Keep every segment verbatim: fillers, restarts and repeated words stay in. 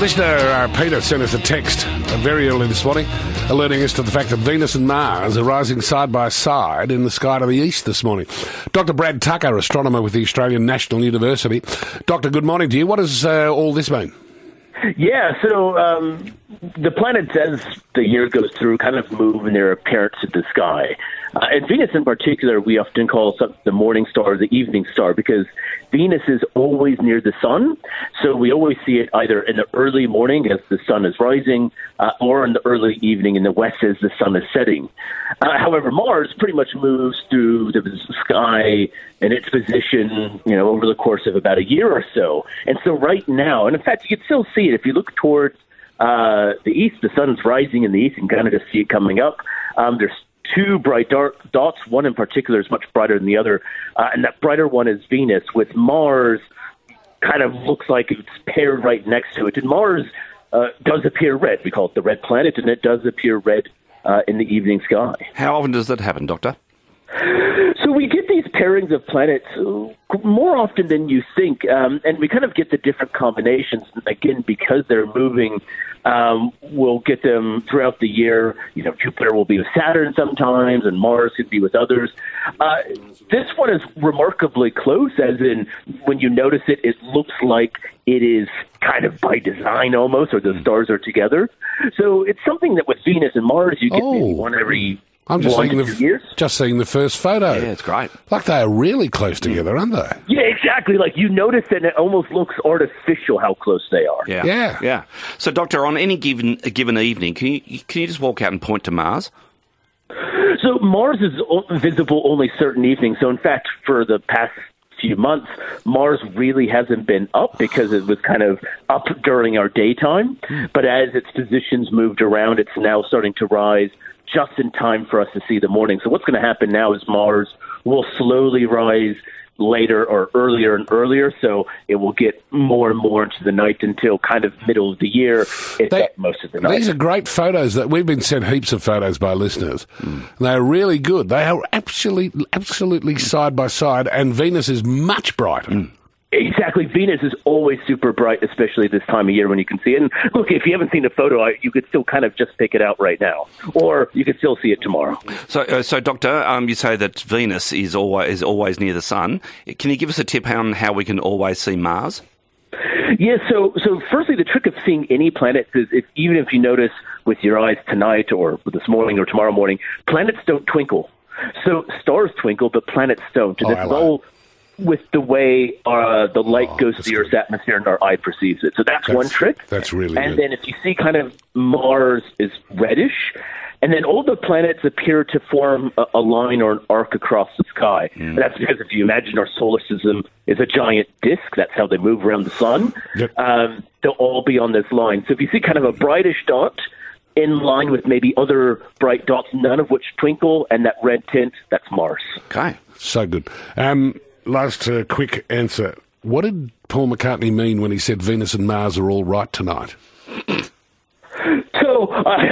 Listener uh, Peter sent us a text uh, very early this morning alerting us to the fact that Venus and Mars are rising side by side in the sky to the east this morning. Doctor Brad Tucker, astronomer with the Australian National University. Doctor, good morning to you. What does uh, all this mean? Yeah, so um, the planets, as the year goes through, kind of move in their appearance in the sky. Uh, and Venus in particular, we often call the morning star or the evening star because Venus is always near the sun. So we always see it either in the early morning as the sun is rising uh, or in the early evening in the west as the sun is setting. Uh, however, Mars pretty much moves through the sky in its position, you know, over the course of about a year or so. And so right now, and in fact, you can still see it if you look towards uh, the east, the sun's rising in the east and kind of just see it coming up. Um, there's two bright dark dots. One in particular is much brighter than the other, uh, and that brighter one is Venus, with Mars kind of looks like it's paired right next to it. And Mars uh, does appear red. We call it the red planet, and it does appear red uh, in the evening sky. How often does that happen, Doctor? So we get these pairings of planets more often than you think, um, and we kind of get the different combinations. Again, because they're moving, um, we'll get them throughout the year. You know, Jupiter will be with Saturn sometimes, and Mars could be with others. Uh, this one is remarkably close, as in when you notice it, it looks like it is kind of by design almost, or the stars are together. So it's something that with Venus and Mars, you get oh. maybe one every... I'm just seeing, the, just seeing the first photo. Yeah, it's great. Like, they are really close together, aren't they? Yeah, exactly. Like, you notice that it almost looks artificial how close they are. Yeah. Yeah. yeah. So, Doctor, on any given given evening, can you can you just walk out and point to Mars? So, Mars is visible only certain evenings. So, in fact, for the past few months, Mars really hasn't been up because it was kind of up during our daytime. But as its positions moved around, it's now starting to rise just in time for us to see the morning. So what's going to happen now is Mars will slowly rise later or earlier and earlier, so it will get more and more into the night until kind of middle of the year, it's they, up most of the night. These are great photos that we've been sent heaps of photos by listeners. Mm. They're really good. They are absolutely, absolutely side by side, and Venus is much brighter. Mm. Exactly. Venus is always super bright, especially this time of year when you can see it. And look, if you haven't seen a photo, you could still kind of just pick it out right now, or you could still see it tomorrow. So, uh, so Doctor, um, you say that Venus is always is always near the sun. Can you give us a tip on how we can always see Mars? Yeah, so so firstly, the trick of seeing any planet is if, even if you notice with your eyes tonight or this morning or tomorrow morning, planets don't twinkle. So stars twinkle, but planets don't. And oh, it's all... with the way uh, the light oh, goes to the Earth's atmosphere and our eye perceives it. So that's, that's one trick. That's really And good. Then if you see kind of Mars is reddish, and then all the planets appear to form a, a line or an arc across the sky. Mm. And that's because if you imagine our solar system is a giant disc, that's how they move around the sun, yep. um, they'll all be on this line. So if you see kind of a brightish dot in line with maybe other bright dots, none of which twinkle, and that red tint, that's Mars. Okay. So good. Um, Last uh, quick answer. What did Paul McCartney mean when he said Venus and Mars are all right tonight? So uh,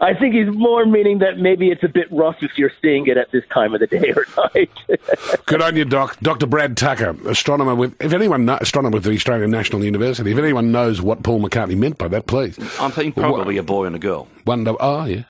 I think he's more meaning that maybe it's a bit rough if you're seeing it at this time of the day or night. Good on you, Doc. Doctor Brad Tucker, astronomer with if anyone know, astronomer with the Australian National University. If anyone knows what Paul McCartney meant by that, please. I'm thinking probably what, a boy and a girl. Wonder, oh, yeah.